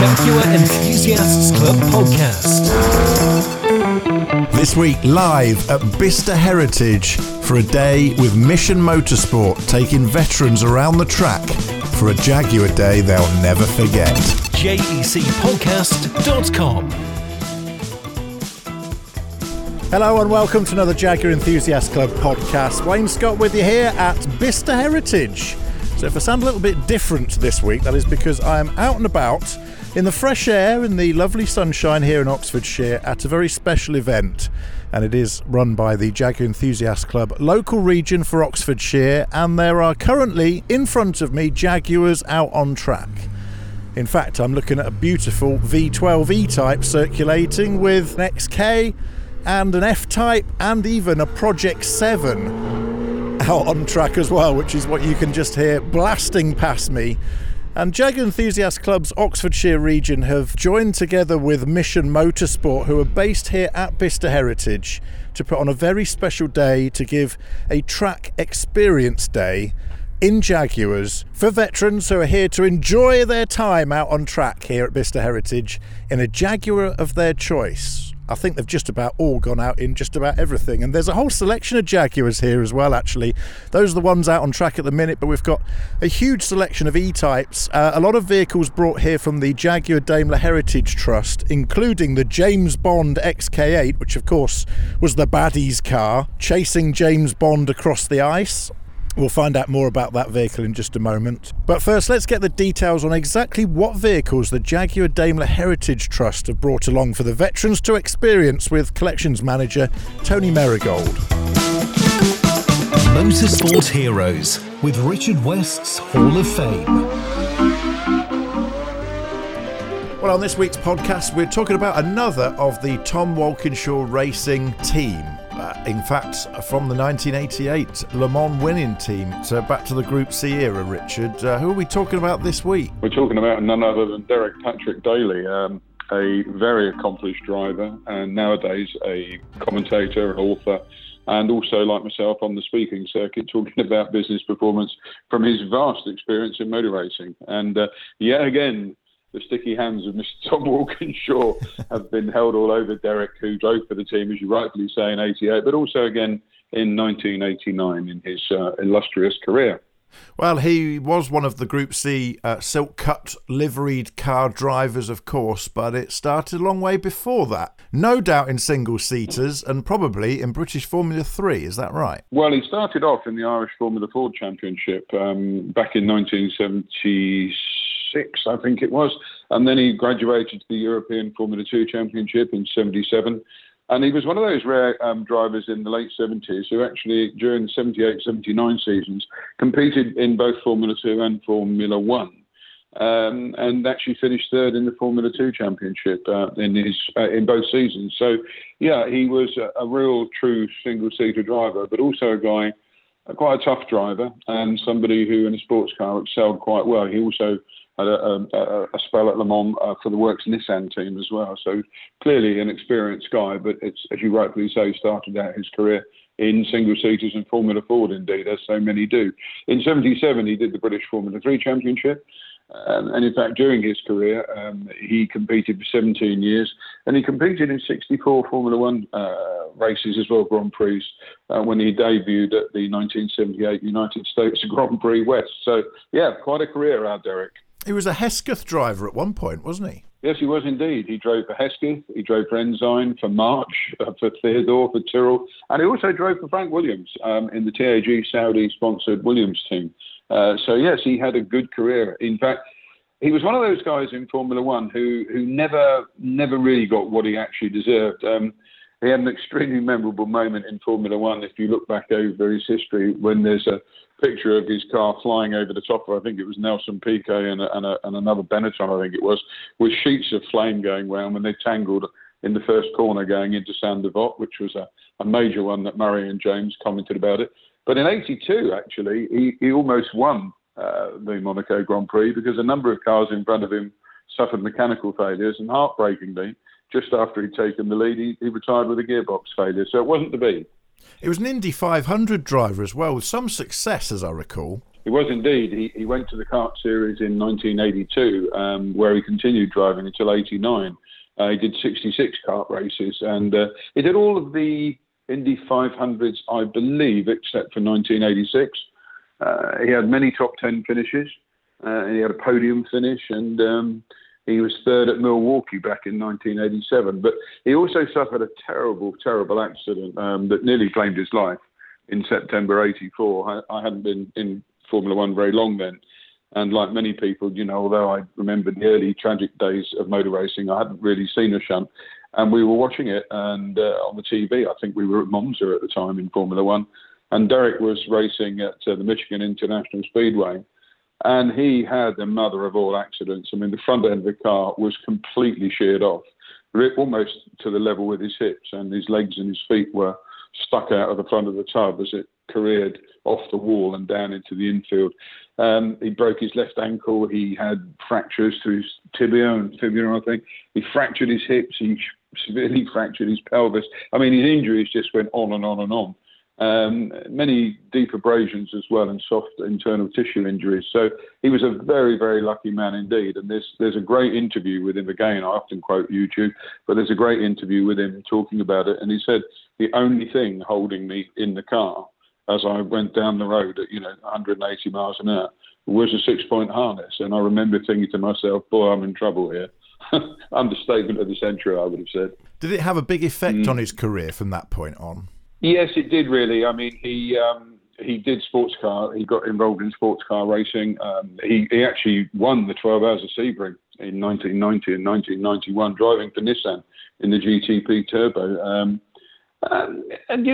Jaguar Enthusiasts Club podcast. This week, live at Bicester Heritage for a day with Mission Motorsport, taking veterans around the track for a Jaguar day they'll never forget. JECpodcast.com. Hello and welcome to another Jaguar Enthusiasts Club podcast. Wayne Scott with you here at Bicester Heritage. So if I sound a little bit different this week, that is because I am out and about in the fresh air, in the lovely sunshine here in Oxfordshire at a very special event. And it is run by the Jaguar Enthusiast Club, local region for Oxfordshire. And there are currently, in front of me, Jaguars out on track. In fact, I'm looking at a beautiful V12 E-Type circulating with an XK and an F-Type and even a Project 7. Out on track as well, which is what you can just hear blasting past me. And Jaguar Enthusiast Club's Oxfordshire region have joined together with Mission Motorsport, who are based here at Bicester Heritage, to put on a very special day to give a track experience day in Jaguars for veterans who are here to enjoy their time out on track here at Bicester Heritage in a Jaguar of their choice. I think they've just about all gone out in just about everything. And there's a whole selection of Jaguars here as well, actually. Those are the ones out on track at the minute, but we've got a huge selection of E-Types. A lot of vehicles brought here from the Jaguar Daimler Heritage Trust, including the James Bond XK8, which of course was the baddies car, chasing James Bond across the ice. We'll find out more about that vehicle in just a moment. But first, let's get the details on exactly what vehicles the Jaguar Daimler Heritage Trust have brought along for the veterans to experience with Collections Manager Tony Merrigold. Motorsport Heroes with Richard West's Hall of Fame. Well, on this week's podcast, we're talking about another of the Tom Walkinshaw Racing team. In fact, from the 1988 Le Mans winning team, so back to the Group C era, Richard. Who are we talking about this week? We're talking about none other than Derek Patrick Daly, a very accomplished driver and nowadays a commentator, an author, and also, like myself, on the speaking circuit, talking about business performance from his vast experience in motor racing. And yet again, the sticky hands of Mr. Tom Walkinshaw have been held all over Derek, who drove for the team, as you rightfully say, in 88, but also again in 1989 in his illustrious career. Well, he was one of the Group C silk-cut liveried car drivers, of course, but it started a long way before that. No doubt in single-seaters and probably in British Formula 3, is that right? Well, he started off in the Irish Formula 4 Championship back in 1976. I think it was, and then he graduated to the European Formula 2 Championship in 77, and he was one of those rare drivers in the late 70s who actually, during the 78-79 seasons, competed in both Formula 2 and Formula 1, and actually finished third in the Formula 2 Championship in both seasons. So, yeah, he was a real, true single-seater driver, but also a guy, quite a tough driver, and somebody who in a sports car excelled quite well. He also had a spell at Le Mans for the Works Nissan team as well. So clearly an experienced guy, but it's, as you rightfully say, started out his career in single-seaters and Formula Ford, indeed, as so many do. In 77, he did the British Formula 3 Championship. And in fact, during his career, he competed for 17 years, and he competed in 64 Formula 1 races as well, Grand Prix, when he debuted at the 1978 United States Grand Prix West. So, yeah, quite a career, our Derek. He was a Hesketh driver at one point, wasn't he? Yes, he was indeed. He drove for Hesketh, he drove for Ensign, for March, for Theodore, for Tyrrell, and he also drove for Frank Williams in the TAG Saudi-sponsored Williams team. So, yes, he had a good career. In fact, he was one of those guys in Formula One who never really got what he actually deserved. He had an extremely memorable moment in Formula One, if you look back over his history, when there's a picture of his car flying over the top of, I think it was Nelson Piquet and another Benetton, I think it was, with sheets of flame going round when they tangled in the first corner going into Sainte Devote, which was a major one that Murray and James commented about it. But in 82, actually, he almost won the Monaco Grand Prix because a number of cars in front of him suffered mechanical failures, and heartbreakingly, just after he'd taken the lead, he retired with a gearbox failure. So it wasn't to be. He was an Indy 500 driver as well, with some success, as I recall. He was indeed. He went to the CART series in 1982, where he continued driving until 89. He did 66 CART races, and he did all of the Indy 500s, I believe, except for 1986. He had many top 10 finishes, and he had a podium finish, and he was third at Milwaukee back in 1987. But he also suffered a terrible, terrible accident that nearly claimed his life in September 84. I hadn't been in Formula One very long then. And like many people, you know, although I remember the early tragic days of motor racing, I hadn't really seen a shunt. And we were watching it and on the TV. I think we were at Monza at the time in Formula One. And Derek was racing at the Michigan International Speedway. And he had the mother of all accidents. I mean, the front end of the car was completely sheared off, almost to the level with his hips. And his legs and his feet were stuck out of the front of the tub as it careered off the wall and down into the infield. He broke his left ankle. He had fractures to his tibia and fibula, I think. He fractured his hips. He severely fractured his pelvis. I mean, his injuries just went on and on and on. Many deep abrasions as well and soft internal tissue injuries. So he was a very, very lucky man indeed. And there's a great interview with him. Again, I often quote YouTube, but there's a great interview with him talking about it. And he said, the only thing holding me in the car as I went down the road at, 180 miles an hour was a 6-point harness. And I remember thinking to myself, boy, I'm in trouble here. Understatement of the century, I would have said. Did it have a big effect on his career from that point on? Yes, it did really. I mean, he did sports car. He got involved in sports car racing. He actually won the 12 Hours of Sebring in 1990 and 1991, driving for Nissan in the GTP Turbo. And he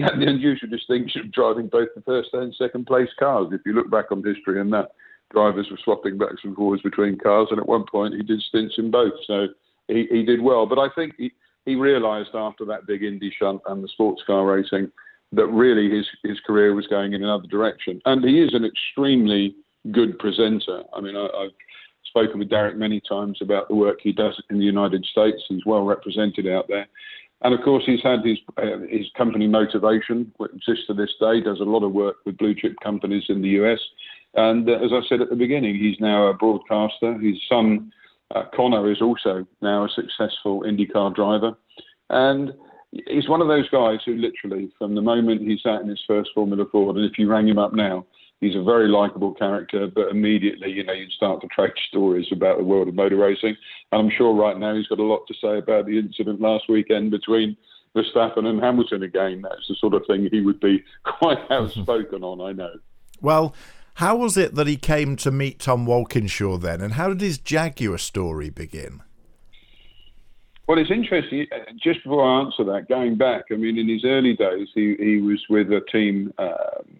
had the unusual distinction of driving both the first and second place cars. If you look back on history and that, drivers were swapping backs and forwards between cars. And at one point, he did stints in both. So he did well. But I think he realised after that big Indy shunt and the sports car racing that really his career was going in another direction. And he is an extremely good presenter. I mean, I've spoken with Derek many times about the work he does in the United States. He's well represented out there. And, of course, he's had his company Motivation, which exists to this day, does a lot of work with blue-chip companies in the US. And as I said at the beginning, he's now a broadcaster. His son... Connor is also now a successful IndyCar driver, and he's one of those guys who literally, from the moment he sat in his first Formula Ford, and if you rang him up now, he's a very likeable character, but immediately, you'd start to track stories about the world of motor racing, and I'm sure right now he's got a lot to say about the incident last weekend between Verstappen and Hamilton again. That's the sort of thing he would be quite outspoken on, I know. Well... how was it that he came to meet Tom Walkinshaw then, and how did his Jaguar story begin? Well, it's interesting. Just before I answer that, going back, I mean, in his early days, he was with a team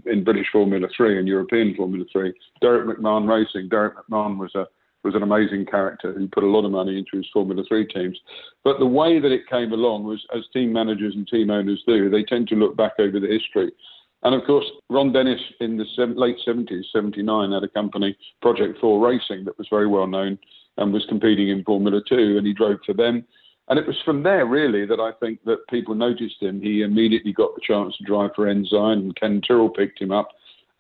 in British Formula 3 and European Formula 3, Derek McMahon Racing. Derek McMahon was an amazing character who put a lot of money into his Formula 3 teams. But the way that it came along was, as team managers and team owners do, they tend to look back over the history. And, of course, Ron Dennis in the late 70s, 79, had a company, Project 4 Racing, that was very well known and was competing in Formula 2, and he drove for them. And it was from there, really, that I think that people noticed him. He immediately got the chance to drive for Ensign, and Ken Tyrrell picked him up.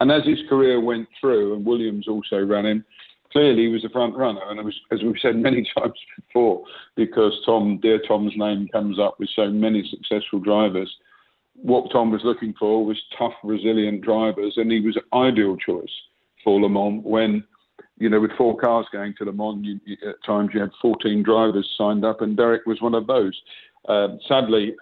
And as his career went through, and Williams also ran him, clearly he was the front runner. And it was, as we've said many times before, because dear Tom's name comes up with so many successful drivers, what Tom was looking for was tough, resilient drivers, and he was an ideal choice for Le Mans when, with four cars going to Le Mans, at times you had 14 drivers signed up, and Derek was one of those. Sadly,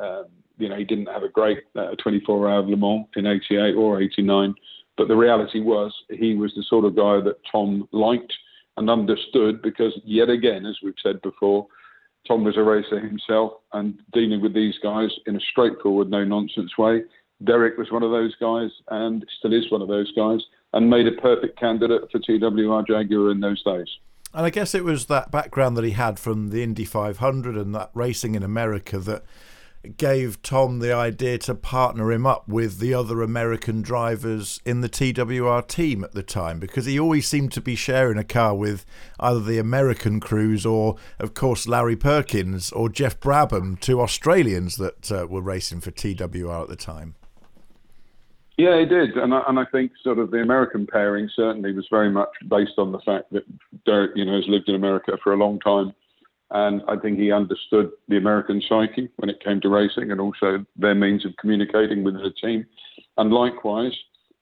he didn't have a great 24-hour Le Mans in 88 or 89, but the reality was he was the sort of guy that Tom liked and understood because, yet again, as we've said before, Tom was a racer himself and dealing with these guys in a straightforward, no-nonsense way. Derek was one of those guys and still is one of those guys and made a perfect candidate for TWR Jaguar in those days. And I guess it was that background that he had from the Indy 500 and that racing in America that gave Tom the idea to partner him up with the other American drivers in the TWR team at the time, because he always seemed to be sharing a car with either the American crews or, of course, Larry Perkins or Jeff Brabham, two Australians that were racing for TWR at the time. Yeah, he did, and I think sort of the American pairing certainly was very much based on the fact that Derek, has lived in America for a long time, and I think he understood the American psyche when it came to racing and also their means of communicating with the team, and likewise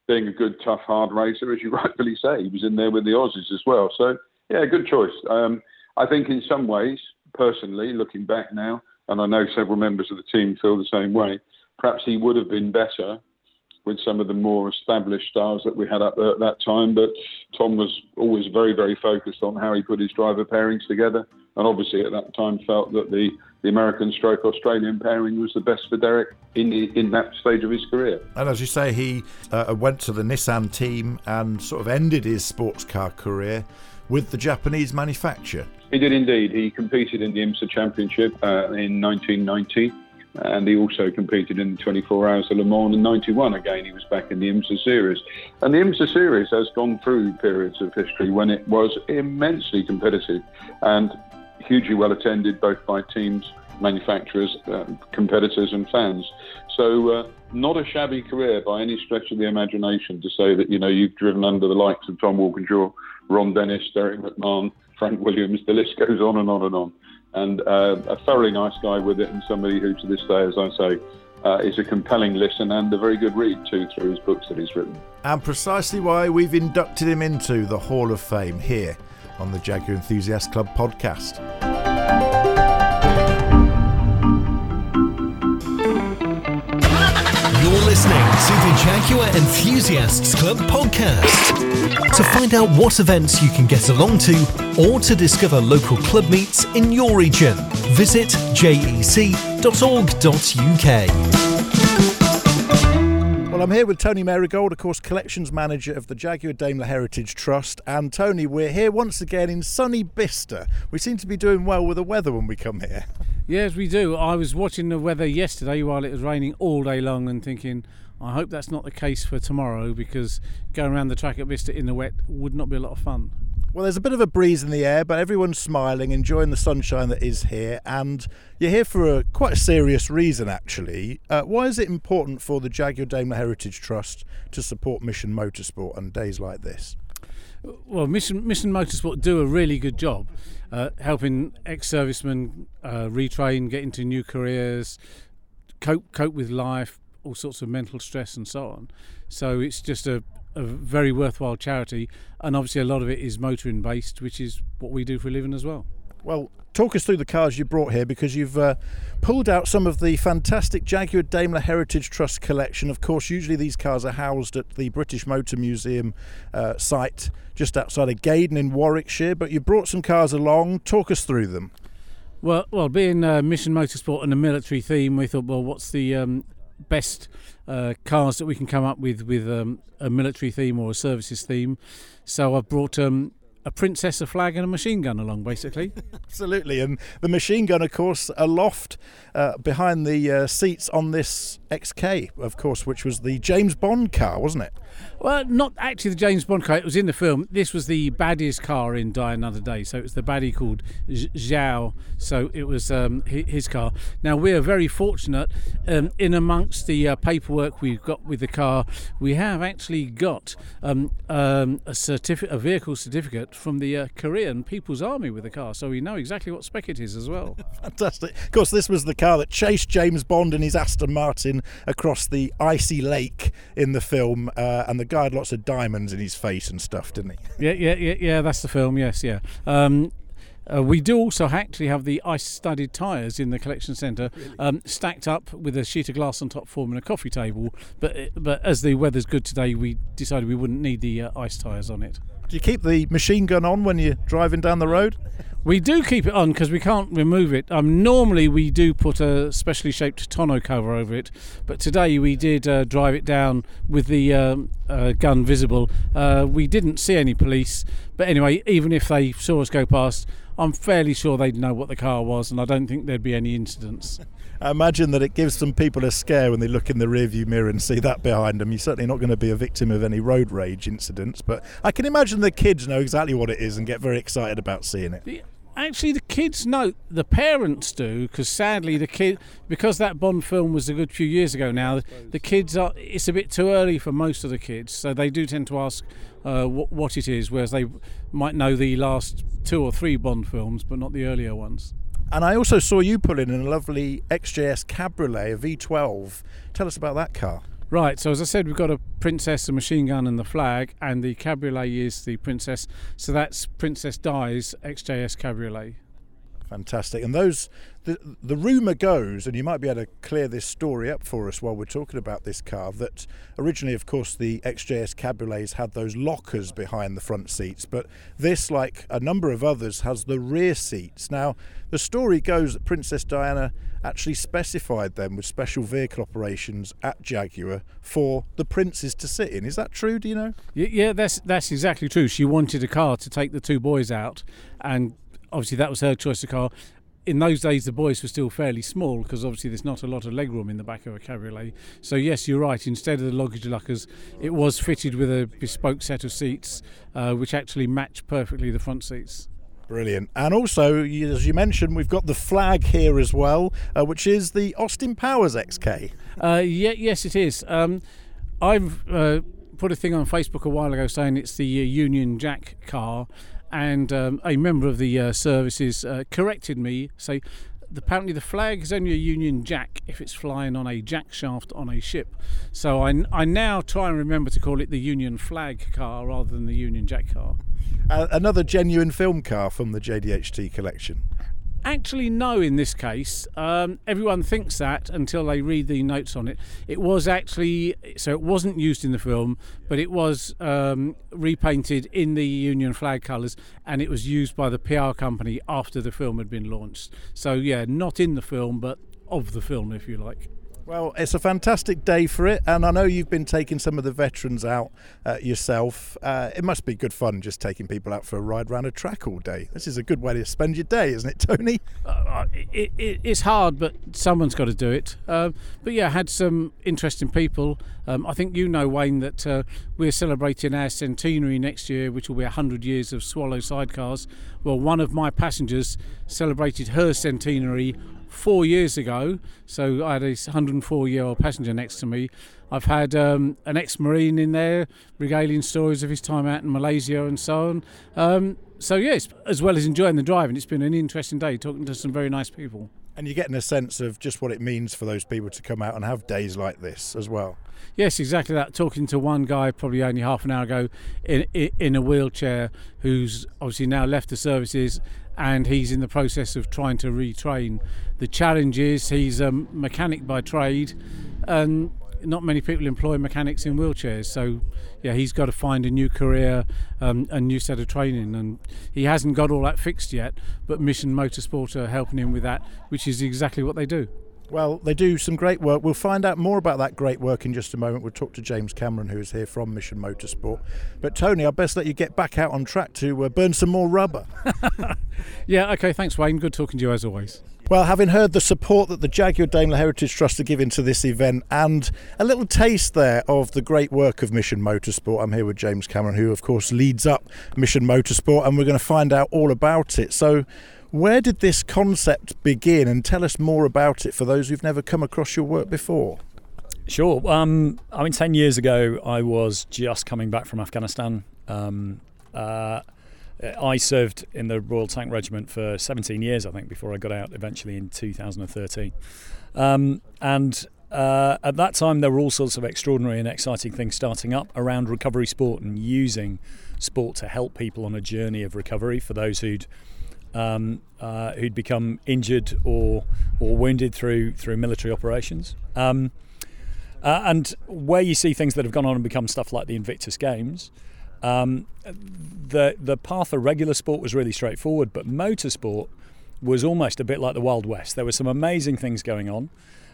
being a good, tough, hard racer, as you rightfully say, he was in there with the Aussies as well. So yeah, good choice. I think in some ways, personally, looking back now, and I know several members of the team feel the same way, perhaps he would have been better with some of the more established stars that we had up there at that time. But Tom was always very, very focused on how he put his driver pairings together. And obviously at that time felt that the American stroke Australian pairing was the best for Derek in that stage of his career. And as you say, he went to the Nissan team and sort of ended his sports car career with the Japanese manufacturer. He did indeed. He competed in the IMSA Championship in 1990. And he also competed in the 24 Hours of Le Mans in 91. Again, he was back in the IMSA series. And the IMSA series has gone through periods of history when it was immensely competitive and hugely well attended both by teams, manufacturers, competitors and fans. So not a shabby career by any stretch of the imagination to say that, you've driven under the likes of Tom Walkinshaw, Ron Dennis, Derek McMahon, Frank Williams, the list goes on and on and on. And a thoroughly nice guy with it, and somebody who, to this day, as I say, is a compelling listen and a very good read, too, through his books that he's written. And precisely why we've inducted him into the Hall of Fame here on the Jaguar Enthusiast Club podcast. You're listening to the Jaguar Enthusiasts Club podcast. To find out what events you can get along to or to discover local club meets in your region, visit jec.org.uk. Well, I'm here with Tony Merrigold, of course, Collections Manager of the Jaguar Daimler Heritage Trust. And Tony, we're here once again in sunny Bicester. We seem to be doing well with the weather when we come here. Yes, we do. I was watching the weather yesterday while it was raining all day long and thinking, I hope that's not the case for tomorrow, because going around the track at Bicester in the wet would not be a lot of fun. Well, there's a bit of a breeze in the air, but everyone's smiling, enjoying the sunshine that is here, and you're here for quite a serious reason, actually. Why is it important for the Jaguar Daimler Heritage Trust to support Mission Motorsport on days like this? Well, Mission Motorsport do a really good job helping ex-servicemen retrain, get into new careers, cope with life, all sorts of mental stress and so on. So it's just a very worthwhile charity, and obviously a lot of it is motoring based, which is what we do for a living as well. Well, talk us through the cars you brought here, because you've pulled out some of the fantastic Jaguar Daimler Heritage Trust collection. Of course, usually these cars are housed at the British Motor Museum site just outside of Gaydon in Warwickshire, but you brought some cars along. Talk us through them. Well, being Mission Motorsport and a military theme, we thought, well, what's the best cars that we can come up with a military theme or a services theme? So I've brought a princess, a flag and a machine gun along, basically. Absolutely, and the machine gun, of course, aloft behind the seats on this XK, of course, which was the James Bond car, wasn't it? Well, not actually the James Bond car, it was in the film. This was the baddie's car in Die Another Day, so it was the baddie called Zhao, so it was his car. Now, we are very fortunate, in amongst the paperwork we've got with the car, we have actually got a vehicle certificate from the Korean People's Army with the car, so we know exactly what spec it is as well. Fantastic. Of course, this was the car that chased James Bond and his Aston Martin across the icy lake in the film, and the guy had lots of diamonds in his face and stuff, didn't he? Yeah, that's the film, yes, yeah. We do also actually have the ice-studded tyres in the collection centre, really? Stacked up with a sheet of glass on top, forming a coffee table, but as the weather's good today, we decided we wouldn't need the ice tyres on it. Do you keep the machine gun on when you're driving down the road? We do keep it on because we can't remove it. Normally we do put a specially shaped tonneau cover over it, but today we did drive it down with the gun visible. We didn't see any police, but anyway, even if they saw us go past, I'm fairly sure they'd know what the car was, and I don't think there'd be any incidents. I imagine that it gives some people a scare when they look in the rearview mirror and see that behind them. You're certainly not going to be a victim of any road rage incidents, but I can imagine the kids know exactly what it is and get very excited about seeing it. Actually, the kids, no, the parents do, because sadly the kid, because that Bond film was a good few years ago now, the kids are, it's a bit too early for most of the kids, so they do tend to ask what it is, whereas they might know the last 2 or 3 Bond films, but not the earlier ones. And I also saw you pull in a lovely XJS Cabriolet, a V12. Tell us about that car. Right, so as I said, we've got a Princess, a machine gun and the flag, and the cabriolet is the Princess. So that's Princess Di's XJS Cabriolet. Fantastic. And those, the rumour goes, and you might be able to clear this story up for us while we're talking about this car, that originally, of course, the XJS Cabriolets had those lockers behind the front seats, but this, like a number of others, has the rear seats. Now, the story goes that Princess Diana actually specified them with special vehicle operations at Jaguar for the princes to sit in. Is that true, do you know? Yeah, that's exactly true. She wanted a car to take the two boys out, and obviously that was her choice of car. In those days the boys were still fairly small, because obviously there's not a lot of legroom in the back of a cabriolet. So yes, you're right, instead of the luggage lockers it was fitted with a bespoke set of seats which actually matched perfectly the front seats. Brilliant. And also, as you mentioned, we've got the flag here as well, which is the Austin Powers XK. Yes it is. I've put a thing on Facebook a while ago saying it's the Union Jack car, and a member of the services corrected me, say apparently the flag is only a Union Jack if it's flying on a jack shaft on a ship. So I now try and remember to call it the Union Flag car rather than the Union Jack car. Another genuine film car from the JDHT collection. Actually, no, in this case. Everyone thinks that until they read the notes on it. It was actually, so it wasn't used in the film, but it was repainted in the Union Flag colours, and it was used by the PR company after the film had been launched. So yeah, not in the film, but of the film, if you like. Well, it's a fantastic day for it, and I know you've been taking some of the veterans out yourself. It must be good fun just taking people out for a ride around a track all day. This is a good way to spend your day, isn't it, Tony? It's hard, but someone's got to do it. But yeah, I had some interesting people. I think you know, Wayne, that we're celebrating our centenary next year, which will be 100 years of Swallow Sidecars. Well, one of my passengers celebrated her centenary 4 years ago, so I had a 104-year-old passenger next to me. I've had an ex-Marine in there regaling stories of his time out in Malaysia and so on. So yes, as well as enjoying the driving, it's been an interesting day talking to some very nice people. And you're getting a sense of just what it means for those people to come out and have days like this as well. Yes, exactly that. Talking to one guy probably only half an hour ago in a wheelchair, who's obviously now left the services, and he's in the process of trying to retrain. The challenge is he's a mechanic by trade, and not many people employ mechanics in wheelchairs, so yeah, he's got to find a new career, a new set of training, and he hasn't got all that fixed yet, but Mission Motorsport are helping him with that, which is exactly what they do. Well, they do some great work. We'll find out more about that great work in just a moment. We'll talk to James Cameron, who is here from Mission Motorsport. But Tony, I'd best let you get back out on track to burn some more rubber. Yeah, okay, thanks Wayne, good talking to you as always. Well, having heard the support that the Jaguar Daimler Heritage Trust are giving to this event, and a little taste there of the great work of Mission Motorsport, I'm here with James Cameron, who of course leads up Mission Motorsport, and we're going to find out all about it. So where did this concept begin, and tell us more about it for those who've never come across your work before? Sure. 10 years ago I was just coming back from Afghanistan. I served in the Royal Tank Regiment for 17 years, I think, before I got out eventually in 2013. At that time, there were all sorts of extraordinary and exciting things starting up around recovery sport and using sport to help people on a journey of recovery for those who'd become injured or wounded through military operations. And where you see things that have gone on and become stuff like the Invictus Games, the path of regular sport was really straightforward, but motorsport was almost a bit like the Wild West. There were some amazing things going on,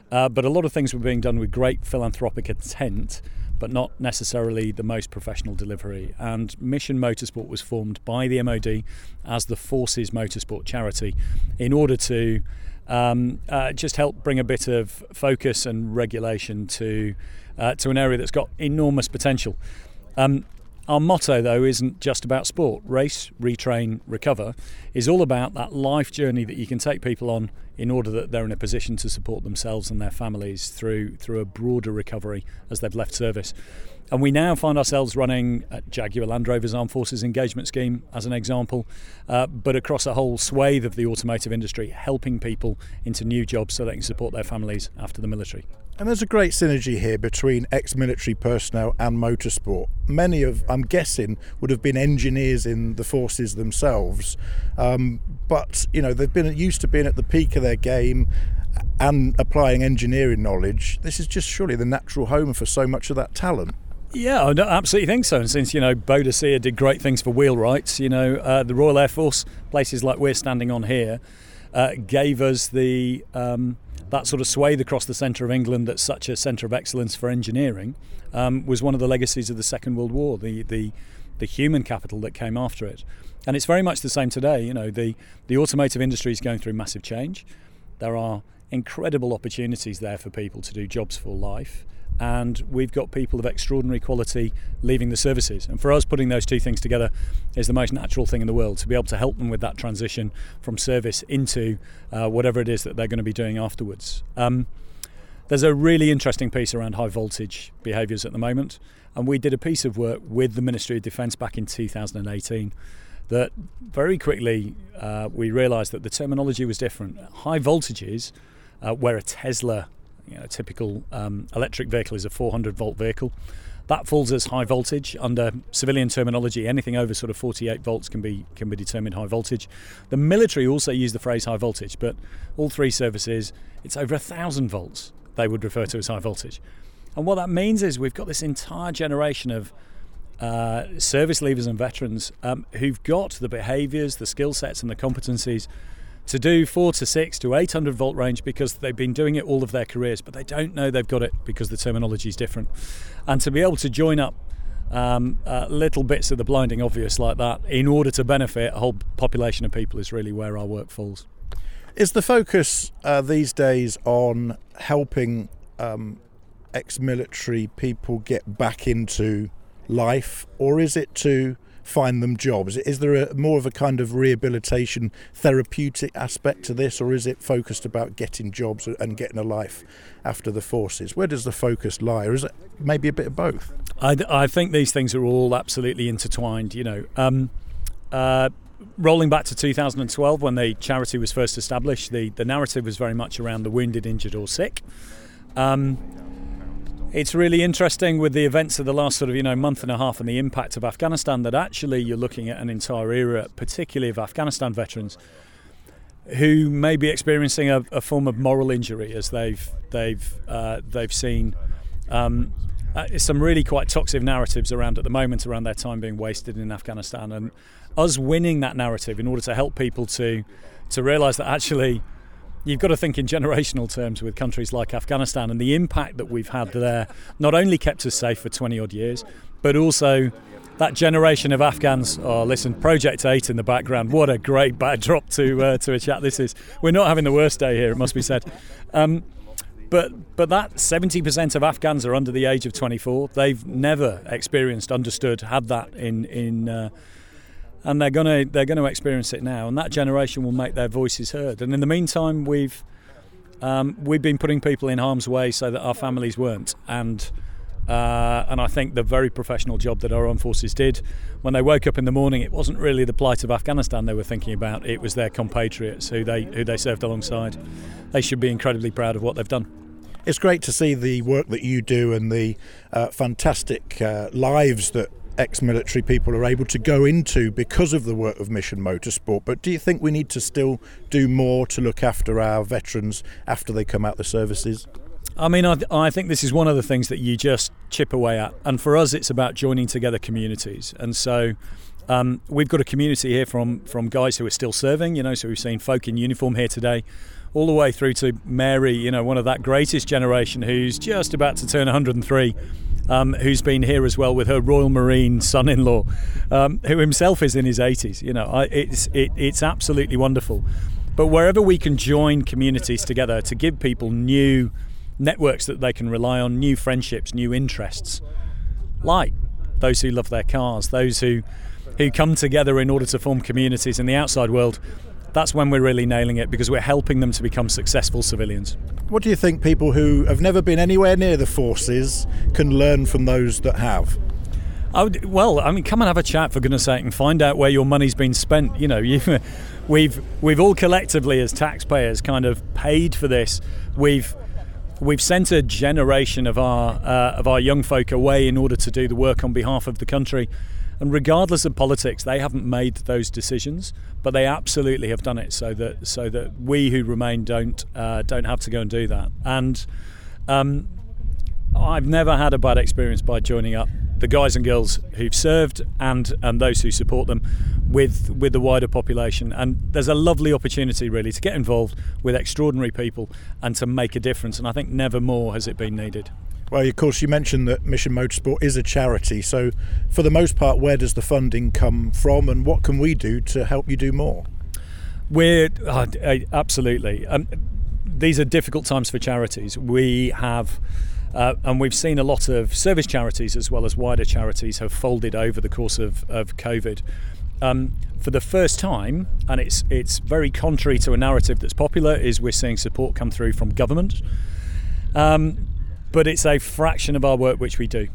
but a lot of things were being done with great philanthropic intent, but not necessarily the most professional delivery. And Mission Motorsport was formed by the MOD as the Forces Motorsport Charity in order to just help bring a bit of focus and regulation to an area that's got enormous potential. Our motto, though, isn't just about sport. Race, retrain, recover is all about that life journey that you can take people on in order that they're in a position to support themselves and their families through a broader recovery as they've left service. And we now find ourselves running Jaguar Land Rover's Armed Forces Engagement Scheme, as an example, but across a whole swathe of the automotive industry, helping people into new jobs so they can support their families after the military. And there's a great synergy here between ex-military personnel and motorsport. Many of, I'm guessing, would have been engineers in the forces themselves, but you know, they've been used to being at the peak of their game and applying engineering knowledge. This is just surely the natural home for so much of that talent. Yeah, I absolutely think so. And since, you know, Boadicea did great things for wheelwrights, you know, the Royal Air Force, places like we're standing on here, gave us the that sort of swathe across the centre of England that's such a centre of excellence for engineering, was one of the legacies of the Second World War, the human capital that came after it. And it's very much the same today. You know, the automotive industry is going through massive change. There are incredible opportunities there for people to do jobs for life. And we've got people of extraordinary quality leaving the services. And for us, putting those two things together is the most natural thing in the world, to be able to help them with that transition from service into whatever it is that they're going to be doing afterwards. There's a really interesting piece around high voltage behaviours at the moment. And we did a piece of work with the Ministry of Defence back in 2018 that very quickly we realised that the terminology was different. High voltages, where a Tesla, you know, a typical electric vehicle is a 400-volt vehicle. That falls as high voltage. Under civilian terminology, anything over sort of 48 volts can be determined high voltage. The military also use the phrase high voltage, but all three services, it's over 1,000 volts they would refer to as high voltage. And what that means is we've got this entire generation of service leavers and veterans who've got the behaviours, the skill sets and the competencies to do 400 to 600 to 800 volt range because they've been doing it all of their careers, but they don't know they've got it because the terminology is different. And to be able to join up little bits of the blinding obvious like that in order to benefit a whole population of people is really where our work falls. Is the focus these days on helping ex-military people get back into life, or is it to find them jobs? Is there a more of a kind of rehabilitation therapeutic aspect to this, or is it focused about getting jobs and getting a life after the forces? Where does the focus lie, or is it maybe a bit of both? I think these things are all absolutely intertwined. You know, rolling back to 2012 when the charity was first established, the narrative was very much around the wounded, injured or sick. It's really interesting with the events of the last sort of, you know, month and a half and the impact of Afghanistan that actually you're looking at an entire era, particularly of Afghanistan veterans, who may be experiencing a form of moral injury as they've seen some really quite toxic narratives around at the moment around their time being wasted in Afghanistan, and us winning that narrative in order to help people to realise that actually you've got to think in generational terms with countries like Afghanistan, and the impact that we've had there not only kept us safe for 20 odd years, but also that generation of Afghans. Oh, listen, Project 8 in the background. What a great backdrop to a chat this is. We're not having the worst day here, it must be said. But that 70% of Afghans are under the age of 24. They've never experienced, understood, had that in. And they're going to experience it now, and that generation will make their voices heard. And in the meantime, we've been putting people in harm's way so that our families weren't. And I think the very professional job that our armed forces did when they woke up in the morning, it wasn't really the plight of Afghanistan they were thinking about. It was their compatriots who they served alongside. They should be incredibly proud of what they've done. It's great to see the work that you do and the fantastic lives that ex-military people are able to go into because of the work of Mission Motorsport. But do you think we need to still do more to look after our veterans after they come out of the services? I mean, I think this is one of the things that you just chip away at. And for us, it's about joining together communities. And so we've got a community here from guys who are still serving, you know, so we've seen folk in uniform here today, all the way through to Mary, you know, one of that greatest generation who's just about to turn 103, who's been here as well with her Royal Marine son-in-law, who himself is in his 80s. You know, it's absolutely wonderful. But wherever we can join communities together to give people new networks that they can rely on, new friendships, new interests, like those who love their cars, those who come together in order to form communities in the outside world. That's when we're really nailing it, because we're helping them to become successful civilians. What do you think people who have never been anywhere near the forces can learn from those that have? Come and have a chat, for goodness sake, and find out where your money's been spent. You know, we've all collectively as taxpayers kind of paid for this. We've sent a generation of our young folk away in order to do the work on behalf of the country. And regardless of politics, they haven't made those decisions, but they absolutely have done it so that we who remain don't have to go and do that. And I've never had a bad experience by joining up the guys and girls who've served and those who support them with the wider population. And there's a lovely opportunity really to get involved with extraordinary people and to make a difference. And I think never more has it been needed. Well, of course, you mentioned that Mission Motorsport is a charity. So for the most part, where does the funding come from, and what can we do to help you do more? Absolutely. These are difficult times for charities. We have... and we've seen a lot of service charities as well as wider charities have folded over the course of COVID. For the first time, and it's very contrary to a narrative that's popular, is we're seeing support come through from government. But it's a fraction of our work which we do,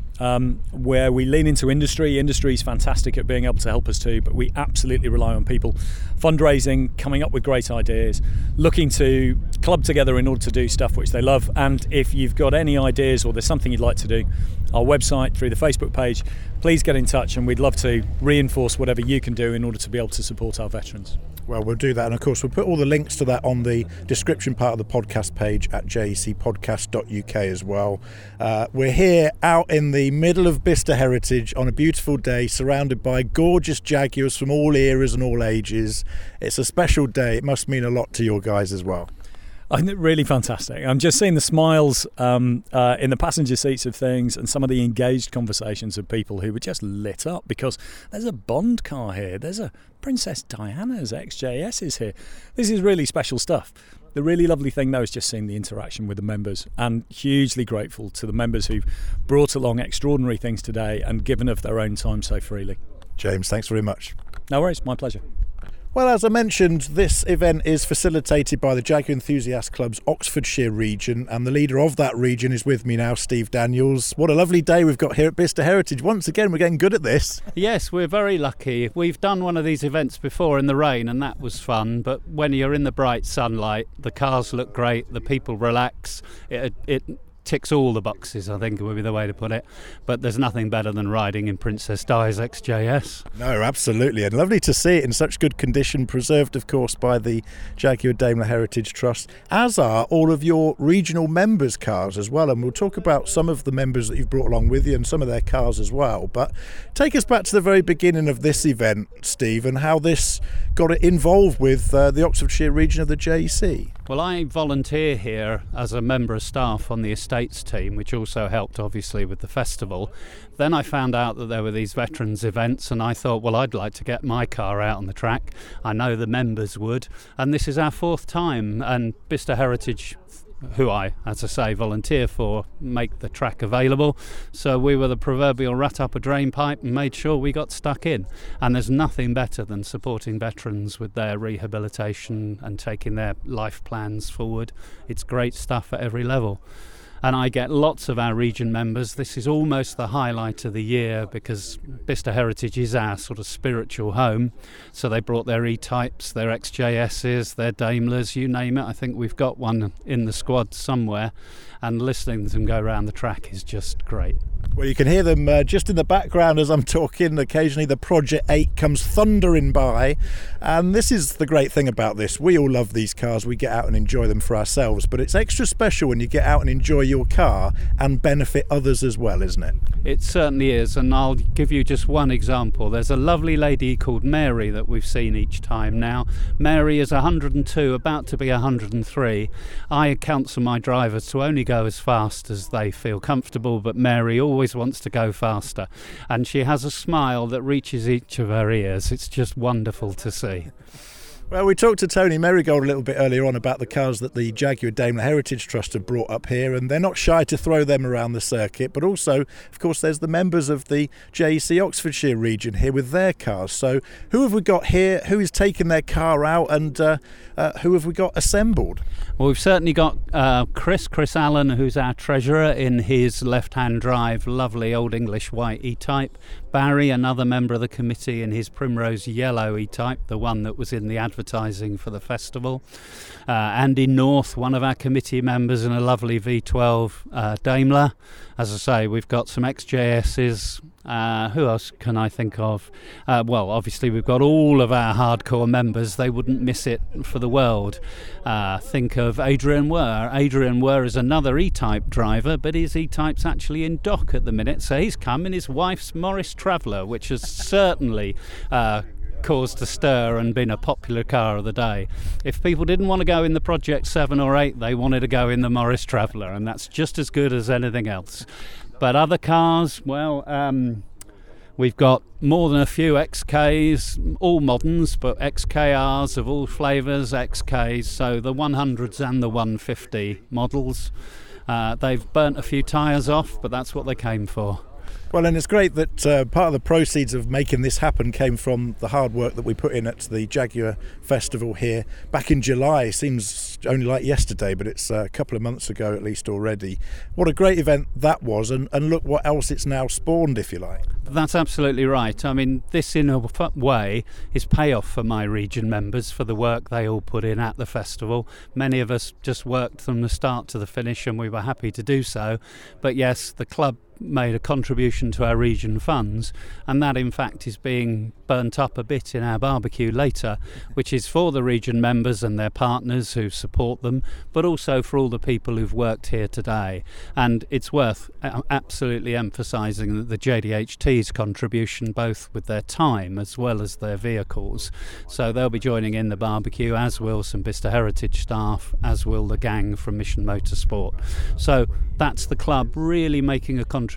where we lean into industry. Industry is fantastic at being able to help us too, but we absolutely rely on people. Fundraising, coming up with great ideas, looking to club together in order to do stuff which they love. And if you've got any ideas or there's something you'd like to do, our website, through the Facebook page, please get in touch, and we'd love to reinforce whatever you can do in order to be able to support our veterans. Well, we'll do that, and of course we'll put all the links to that on the description part of the podcast page at jecpodcast.uk as well. We're here out in the middle of Bicester Heritage on a beautiful day, surrounded by gorgeous Jaguars from all eras and all ages. It's a special day. It must mean a lot to your guys as well. Really fantastic. I'm just seeing the smiles in the passenger seats of things, and some of the engaged conversations of people who were just lit up because there's a Bond car here, there's a Princess Diana's XJS is here. This is really special stuff. The really lovely thing though is just seeing the interaction with the members, and hugely grateful to the members who've brought along extraordinary things today and given of their own time so freely. James, thanks very much. No worries, my pleasure. Well, as I mentioned, this event is facilitated by the Jaguar Enthusiast Club's Oxfordshire region, and the leader of that region is with me now, Steve Daniels. What a lovely day we've got here at Bicester Heritage. Once again, we're getting good at this. Yes, we're very lucky. We've done one of these events before in the rain, and that was fun, but when you're in the bright sunlight, the cars look great, the people relax, it ticks all the boxes, I think would be the way to put it. But there's nothing better than riding in Princess Di's XJS. No, absolutely, and lovely to see it in such good condition, preserved of course by the Jaguar Daimler Heritage Trust, as are all of your regional members' cars as well, and we'll talk about some of the members that you've brought along with you and some of their cars as well. But take us back to the very beginning of this event, Steve, and how this got involved with the Oxfordshire region of the JEC. Well, I volunteer here as a member of staff on the States team, which also helped obviously with the festival. Then I found out that there were these veterans events, and I thought, well, I'd like to get my car out on the track. I know the members would, and this is our fourth time, and Bicester Heritage, who I, as I say, volunteer for, make the track available. So we were the proverbial rat up a drain pipe and made sure we got stuck in. And there's nothing better than supporting veterans with their rehabilitation and taking their life plans forward. It's great stuff at every level. And I get lots of our region members. This is almost the highlight of the year because Bicester Heritage is our sort of spiritual home. So they brought their E-types, their XJSs, their Daimlers, you name it. I think we've got one in the squad somewhere, and listening to them go around the track is just great. Well, you can hear them just in the background as I'm talking. Occasionally the Project 8 comes thundering by, and this is the great thing about this. We all love these cars, we get out and enjoy them for ourselves, but it's extra special when you get out and enjoy your car and benefit others as well, isn't it? It certainly is, and I'll give you just one example. There's a lovely lady called Mary that we've seen each time now. Mary is 102, about to be 103. I counsel my drivers to only go as fast as they feel comfortable, but Mary always wants to go faster, and she has a smile that reaches each of her ears. It's just wonderful to see. Well, we talked to Tony Merrigold a little bit earlier on about the cars that the Jaguar Daimler Heritage Trust have brought up here, and they're not shy to throw them around the circuit, but also, of course, there's the members of the JEC Oxfordshire region here with their cars. So who have we got here? Who is taking their car out, and who have we got assembled? Well, we've certainly got Chris Allen, who's our treasurer, in his left-hand drive, lovely old English white E-Type. Barry, another member of the committee, in his primrose yellow E-Type, the one that was in the advertising for the festival. Andy North, one of our committee members, in a lovely V12 Daimler. As I say, we've got some XJS's. Who else can I think of? Well, obviously we've got all of our hardcore members. They wouldn't miss it for the world. Think of Adrian Wurr. Adrian Wurr is another E-Type driver, but his E-Type's actually in dock at the minute, so he's come in his wife's Morris Traveller, which has certainly caused a stir and been a popular car of the day. If people didn't want to go in the Project 7 or 8, they wanted to go in the Morris Traveller, and that's just as good as anything else. But other cars, well, we've got more than a few XKs, all moderns, but XKRs of all flavours, XKs, so the 100s and the 150 models. They've burnt a few tyres off, but that's what they came for. Well, and it's great that part of the proceeds of making this happen came from the hard work that we put in at the Jaguar Festival here back in July. Seems only like yesterday, but it's a couple of months ago at least already. What a great event that was, and look what else it's now spawned, if you like. That's absolutely right. I mean, this in a way is payoff for my region members for the work they all put in at the festival. Many of us just worked from the start to the finish, and we were happy to do so. But yes, the club made a contribution to our region funds, and that in fact is being burnt up a bit in our barbecue later, which is for the region members and their partners who support them, but also for all the people who've worked here today. And it's worth absolutely emphasising that the JDHT's contribution, both with their time as well as their vehicles, so they'll be joining in the barbecue, as will some Bicester Heritage staff, as will the gang from Mission Motorsport. So that's the club really making a contribution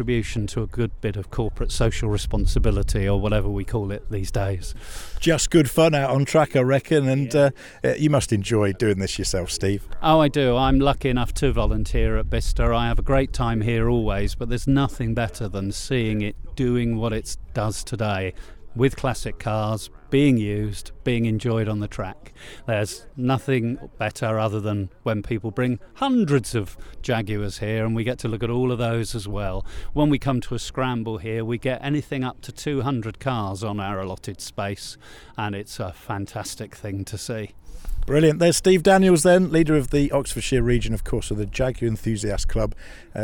to a good bit of corporate social responsibility, or whatever we call it these days. Just good fun out on track, I reckon, and yeah. You must enjoy doing this yourself, Steve. Oh, I do. I'm lucky enough to volunteer at Bicester. I have a great time here always, but there's nothing better than seeing it doing what it does today, with classic cars being used, being enjoyed on the track. There's nothing better other than when people bring hundreds of Jaguars here, and we get to look at all of those as well. When we come to a scramble here, we get anything up to 200 cars on our allotted space, and it's a fantastic thing to see. Brilliant. There's Steve Daniels then, leader of the Oxfordshire region, of course, of the Jaguar Enthusiast Club,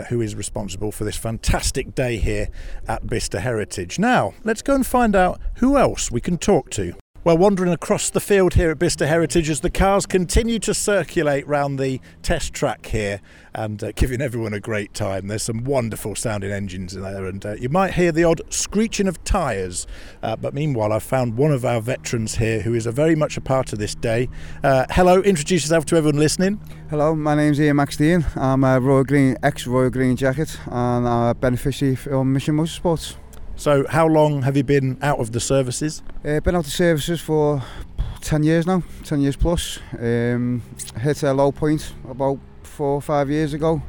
who is responsible for this fantastic day here at Bicester Heritage. Now, let's go and find out who else we can talk to. Well, wandering across the field here at Bicester Heritage as the cars continue to circulate round the test track here and giving everyone a great time. There's some wonderful sounding engines in there, and you might hear the odd screeching of tyres. But meanwhile, I've found one of our veterans here who is very much a part of this day. Hello, introduce yourself to everyone listening. Hello, my name's Ian McSteen. I'm a ex-Royal Green Jacket, and I'm a beneficiary from Mission Motorsports. So how long have you been out of the services? Been out of services for 10 years now, 10 years plus. Hit a low point about 4 or 5 years ago.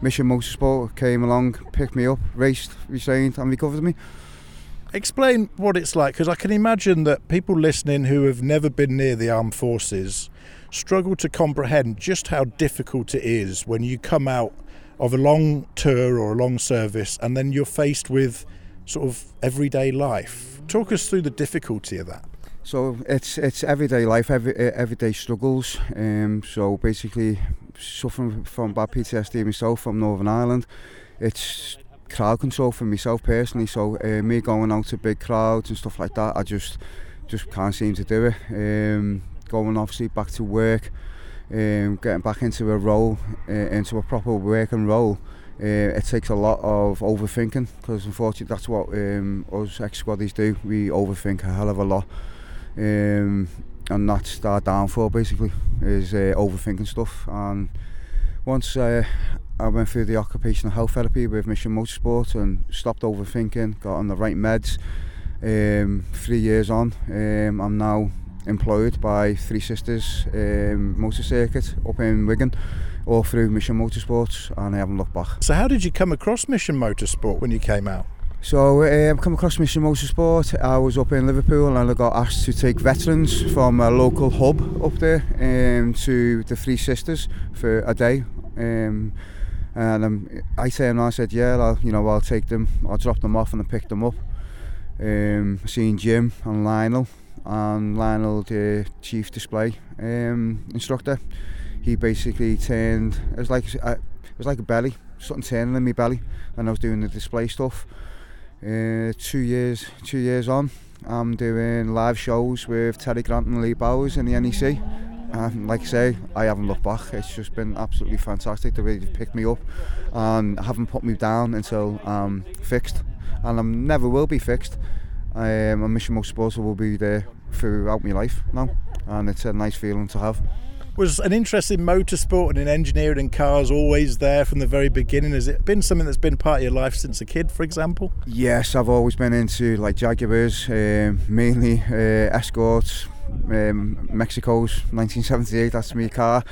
Mission Motorsport came along, picked me up, raced, retrained and recovered me. Explain what it's like, because I can imagine that people listening who have never been near the armed forces struggle to comprehend just how difficult it is when you come out of a long tour or a long service and then you're faced with sort of everyday life. Talk us through the difficulty of that. So it's everyday life, everyday struggles. So basically suffering from bad PTSD myself from Northern Ireland. It's crowd control for myself personally. So me going out to big crowds and stuff like that, I just can't seem to do it. Going obviously back to work, getting back into a role, into a proper working role, it takes a lot of overthinking, because unfortunately that's what us ex-squaddies do. We overthink a hell of a lot, and that's our downfall basically, is overthinking stuff. And once I went through the occupational health therapy with Mission Motorsport and stopped overthinking, got on the right meds, 3 years on, I'm now employed by Three Sisters Motor Circuit up in Wigan, all through Mission Motorsports, and I haven't looked back. So how did you come across Mission Motorsport when you came out? So I come across Mission Motorsport. I was up in Liverpool and I got asked to take veterans from a local hub up there to the Three Sisters for a day. And I said, yeah, I'll take them. I dropped them off and I picked them up. Seen Jim and Lionel, the chief display instructor. He basically turned, it was like a belly, something turning in my belly, and I was doing the display stuff. 2 years on, I'm doing live shows with Terry Grant and Lee Bowers in the NEC. And like I say, I haven't looked back. It's just been absolutely fantastic the way they've picked me up, and haven't put me down until I'm fixed. And I never will be fixed. And Mission Motorsport will be there throughout my life now, and it's a nice feeling to have. Was an interest in motorsport and in engineering and cars always there from the very beginning? Has it been something that's been part of your life since a kid, for example? Yes, I've always been into Jaguars, mainly Escorts, Mexico's 1978, that's my car.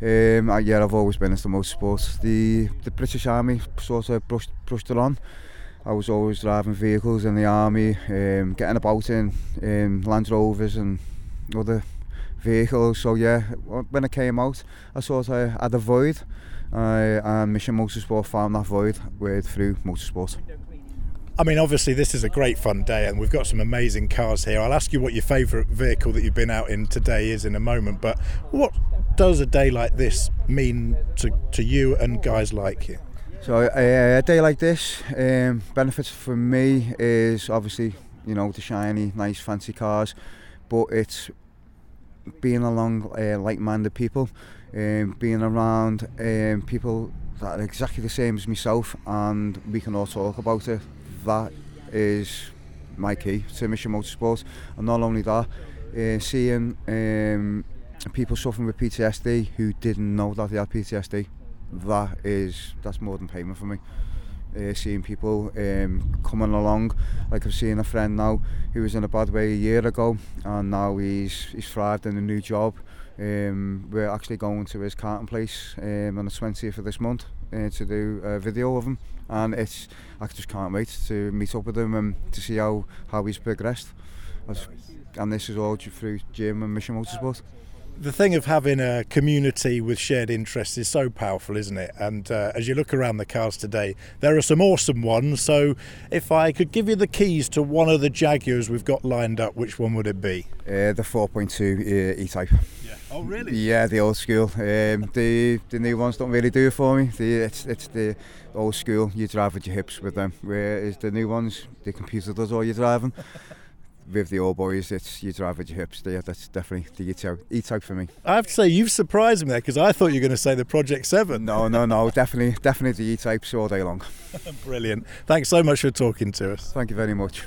I've always been into motorsports. The British Army sort of brushed it on. I was always driving vehicles in the army, getting about in Land Rovers and other vehicles. So yeah, when I came out, I sort of had a void, and Mission Motorsport found that void through motorsport. I mean, obviously this is a great fun day and we've got some amazing cars here. I'll ask you what your favourite vehicle that you've been out in today is in a moment, but what does a day like this mean to you and guys like you? So a day like this, benefits for me is obviously, the shiny, nice, fancy cars, but it's being along like-minded people, being around people that are exactly the same as myself, and we can all talk about it. That is my key to Mission Motorsport. And not only that, seeing people suffering with PTSD who didn't know that they had PTSD. That's more than payment for me. Seeing people coming along, I've seen a friend now who was in a bad way a year ago, and now he's thrived in a new job. We're actually going to his CART place on the 20th of this month to do a video of him, and I just can't wait to meet up with him and to see how he's progressed. And this is all through Jim and Mission Motorsport. The thing of having a community with shared interests is so powerful, isn't it? And as you look around the cars today, there are some awesome ones. So if I could give you the keys to one of the Jaguars we've got lined up, which one would it be? The 4.2 E-Type. Yeah. Oh, really? Yeah, the old school. The new ones don't really do it for me. It's the old school. You drive with your hips with them. Whereas the new ones, the computer does all your driving. With the old boys, you drive with your hips. Yeah, that's definitely the E-type for me. I have to say, you've surprised me there, because I thought you were going to say the Project 7. No, definitely the E-types all day long. Brilliant. Thanks so much for talking to us. Thank you very much.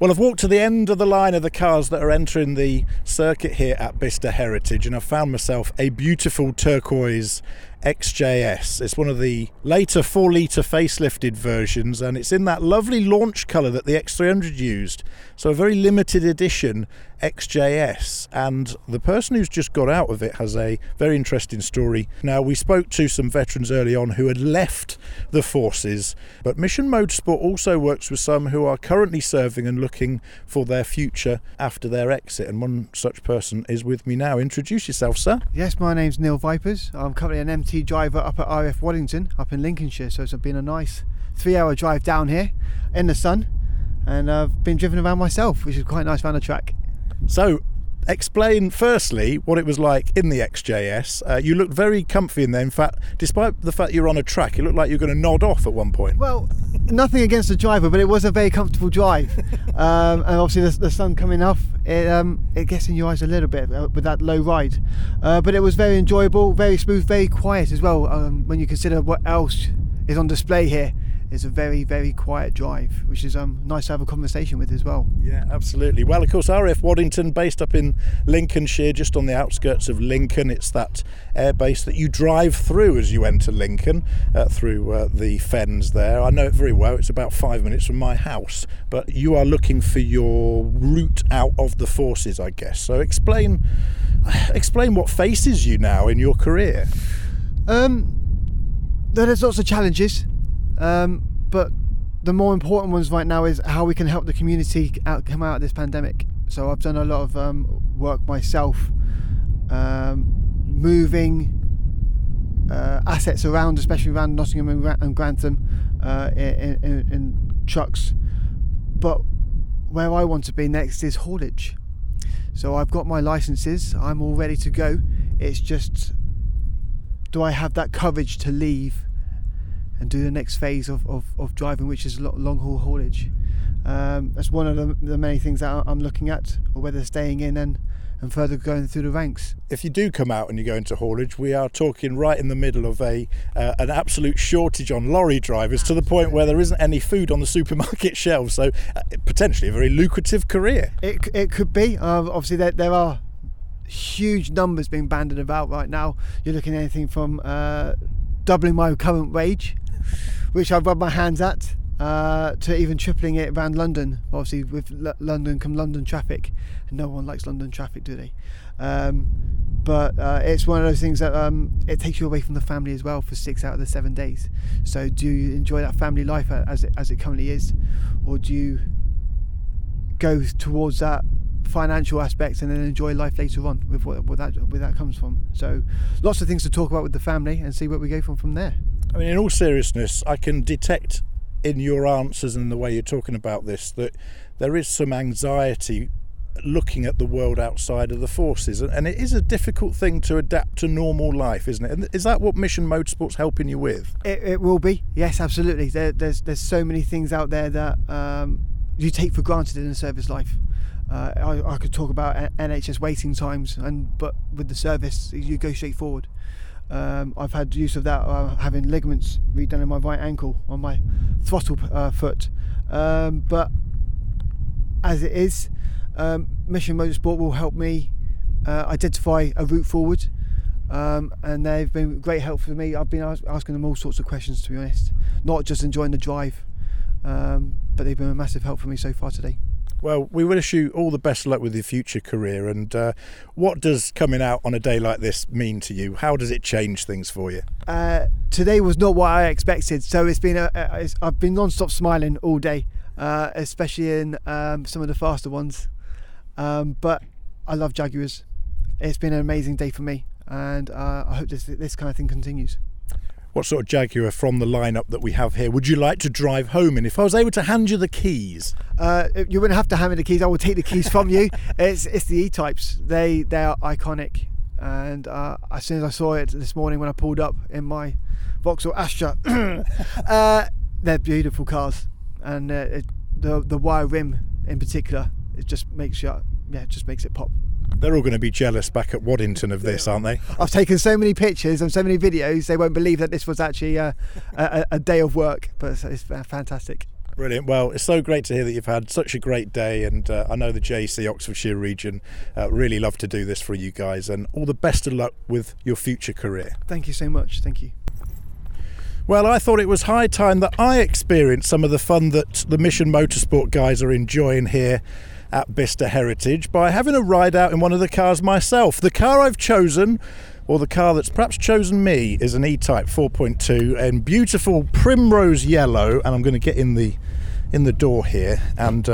Well, I've walked to the end of the line of the cars that are entering the circuit here at Bicester Heritage, and I've found myself a beautiful turquoise XJS. It's one of the later 4-litre facelifted versions, and it's in that lovely launch colour that the X300 used. So a very limited edition XJS, and the person who's just got out of it has a very interesting story. Now, we spoke to some veterans early on who had left the forces, but Mission Motorsport also works with some who are currently serving and looking for their future after their exit, and one such person is with me now. Introduce yourself, sir. Yes, my name's Neil Vipers. I'm currently an MT driver up at RF Waddington up in Lincolnshire, so it's been a nice 3-hour drive down here in the sun, and I've been driven around myself, which is quite nice around the track. So, explain firstly what it was like in the XJS. You looked very comfy in there. In fact, despite the fact you're on a track, it looked like you were going to nod off at one point. Well, nothing against the driver, but it was a very comfortable drive. And obviously the sun coming off, it gets in your eyes a little bit with that low ride. But it was very enjoyable, very smooth, very quiet as well, when you consider what else is on display here. It's a very, very quiet drive, which is nice to have a conversation with as well. Yeah, absolutely. Well, of course, RF Waddington, based up in Lincolnshire, just on the outskirts of Lincoln. It's that airbase that you drive through as you enter Lincoln, through the fens there. I know it very well. It's about 5 minutes from my house, but you are looking for your route out of the forces, I guess. So explain what faces you now in your career. There's lots of challenges. But the more important ones right now is how we can help the community come out of this pandemic. So I've done a lot of work myself, moving assets around, especially around Nottingham and Grantham, in trucks. But where I want to be next is haulage. So I've got my licenses, I'm all ready to go. It's just, do I have that courage to leave and do the next phase of driving, which is long-haul haulage. That's one of the many things that I'm looking at, or whether staying in and further going through the ranks. If you do come out and you go into haulage, we are talking right in the middle of an absolute shortage on lorry drivers, to the point where there isn't any food on the supermarket shelves, so potentially a very lucrative career. It could be. Obviously there are huge numbers being bandied about right now. You're looking at anything from doubling my current wage, which I've rubbed my hands at, to even tripling it around London. Obviously, with London come London traffic, and no one likes London traffic, do they? But it's one of those things that it takes you away from the family as well for 6 out of the 7 days. So, do you enjoy that family life as it currently is, or do you go towards that financial aspects and then enjoy life later on with where that comes from? So, lots of things to talk about with the family and see where we go from there. I mean, in all seriousness, I can detect in your answers and the way you're talking about this that there is some anxiety looking at the world outside of the forces, and it is a difficult thing to adapt to normal life, isn't it? And is that what Mission Motorsport's helping you with? It will be, yes, absolutely. There's so many things out there that you take for granted in a service life. I could talk about NHS waiting times, but with the service, you go straight forward. I've had use of that, having ligaments redone in my right ankle on my throttle foot. But as it is, Mission Motorsport will help me identify a route forward, and they've been great help for me. I've been asking them all sorts of questions, to be honest, not just enjoying the drive, but they've been a massive help for me so far today. Well, we wish you all the best luck with your future career. And what does coming out on a day like this mean to you? How does it change things for you? Today was not what I expected. So it's been I've been non-stop smiling all day, especially in some of the faster ones. But I love Jaguars. It's been an amazing day for me, and I hope this kind of thing continues. What sort of Jaguar from the lineup that we have here would you like to drive home in? If I was able to hand you the keys, you wouldn't have to hand me the keys. I will take the keys from you. It's the E-types. They are iconic, and as soon as I saw it this morning when I pulled up in my Vauxhall Astra, they're beautiful cars, and the wire rim in particular, it just makes you, yeah, it just makes it pop. They're all going to be jealous back at Waddington of this, aren't they? I've taken so many pictures and so many videos, they won't believe that this was actually a day of work, but it's fantastic. Brilliant. Well, it's so great to hear that you've had such a great day, and I know the JC Oxfordshire region really love to do this for you guys, and all the best of luck with your future career. Thank you so much. Thank you. Well, I thought it was high time that I experienced some of the fun that the Mission Motorsport guys are enjoying here at Bicester Heritage by having a ride out in one of the cars myself. The car I've chosen, or the car that's perhaps chosen me, is an E-Type 4.2 in beautiful primrose yellow, and I'm going to get in the door here and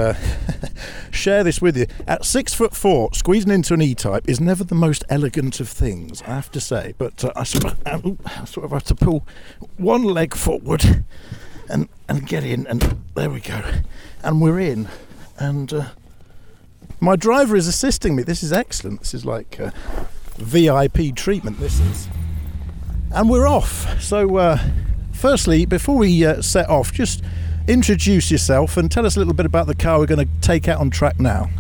share this with you. At 6'4", squeezing into an E-Type is never the most elegant of things, I have to say, but I sort of have to pull one leg forward and get in, and there we go, and we're in, and my driver is assisting me. This is excellent. This is like VIP treatment, this is. And we're off. So firstly, before we set off, just introduce yourself and tell us a little bit about the car we're going to take out on track now.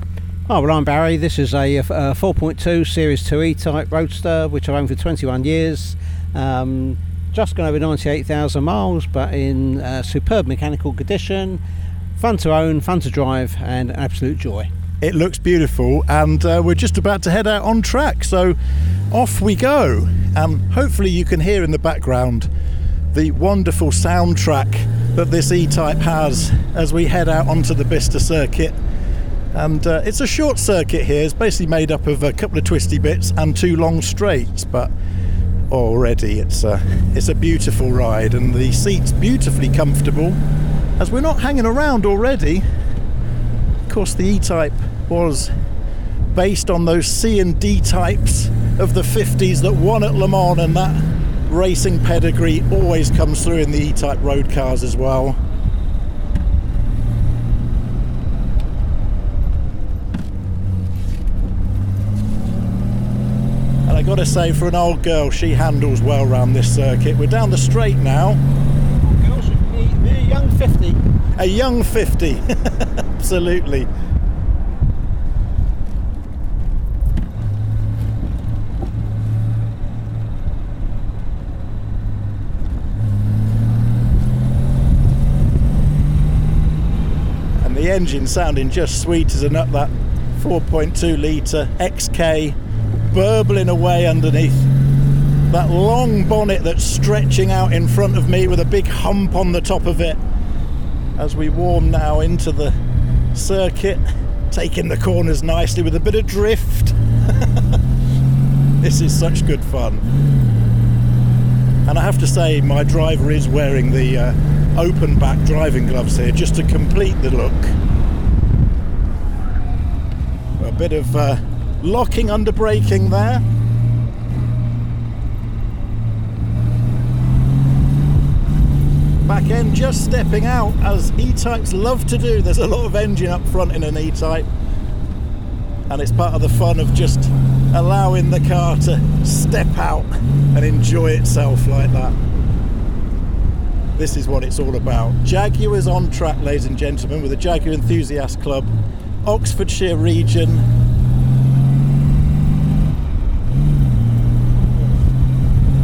Oh, well, I'm Barry. This is a 4.2 Series 2 E-Type Roadster, which I've owned for 21 years. just gone over 98,000 miles, but in superb mechanical condition, fun to own, fun to drive, and absolute joy. It looks beautiful, and we're just about to head out on track, so off we go. Hopefully you can hear in the background the wonderful soundtrack that this E-Type has as we head out onto the Bicester circuit. And it's a short circuit here. It's basically made up of a couple of twisty bits and two long straights, but already it's a beautiful ride, and the seat's beautifully comfortable as we're not hanging around already. Of course, the E-Type was based on those C and D types of the 50s that won at Le Mans, and that racing pedigree always comes through in the E-Type road cars as well. And I gotta say, for an old girl, she handles well round this circuit. We're down the straight now. Old girl should be a young 50. A young 50, absolutely. The engine sounding just sweet as an up, that 4.2 litre XK burbling away underneath. That long bonnet that's stretching out in front of me with a big hump on the top of it as we warm now into the circuit, taking the corners nicely with a bit of drift. This is such good fun. And I have to say, my driver is wearing the open back driving gloves here just to complete the look. A bit of locking under braking there. Back end just stepping out, as E-Types love to do. There's a lot of engine up front in an E-Type, and it's part of the fun of just allowing the car to step out and enjoy itself like that. This is what it's all about. Jaguars on track, ladies and gentlemen, with the Jaguar Enthusiast Club, Oxfordshire region.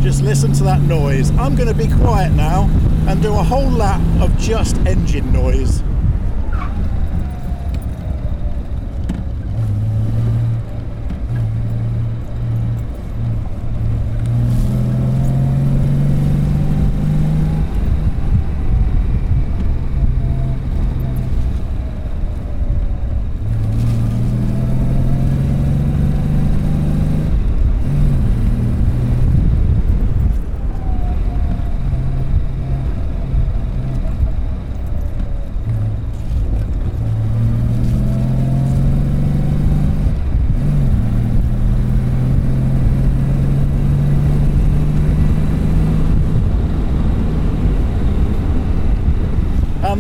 Just listen to that noise. I'm going to be quiet now and do a whole lap of just engine noise.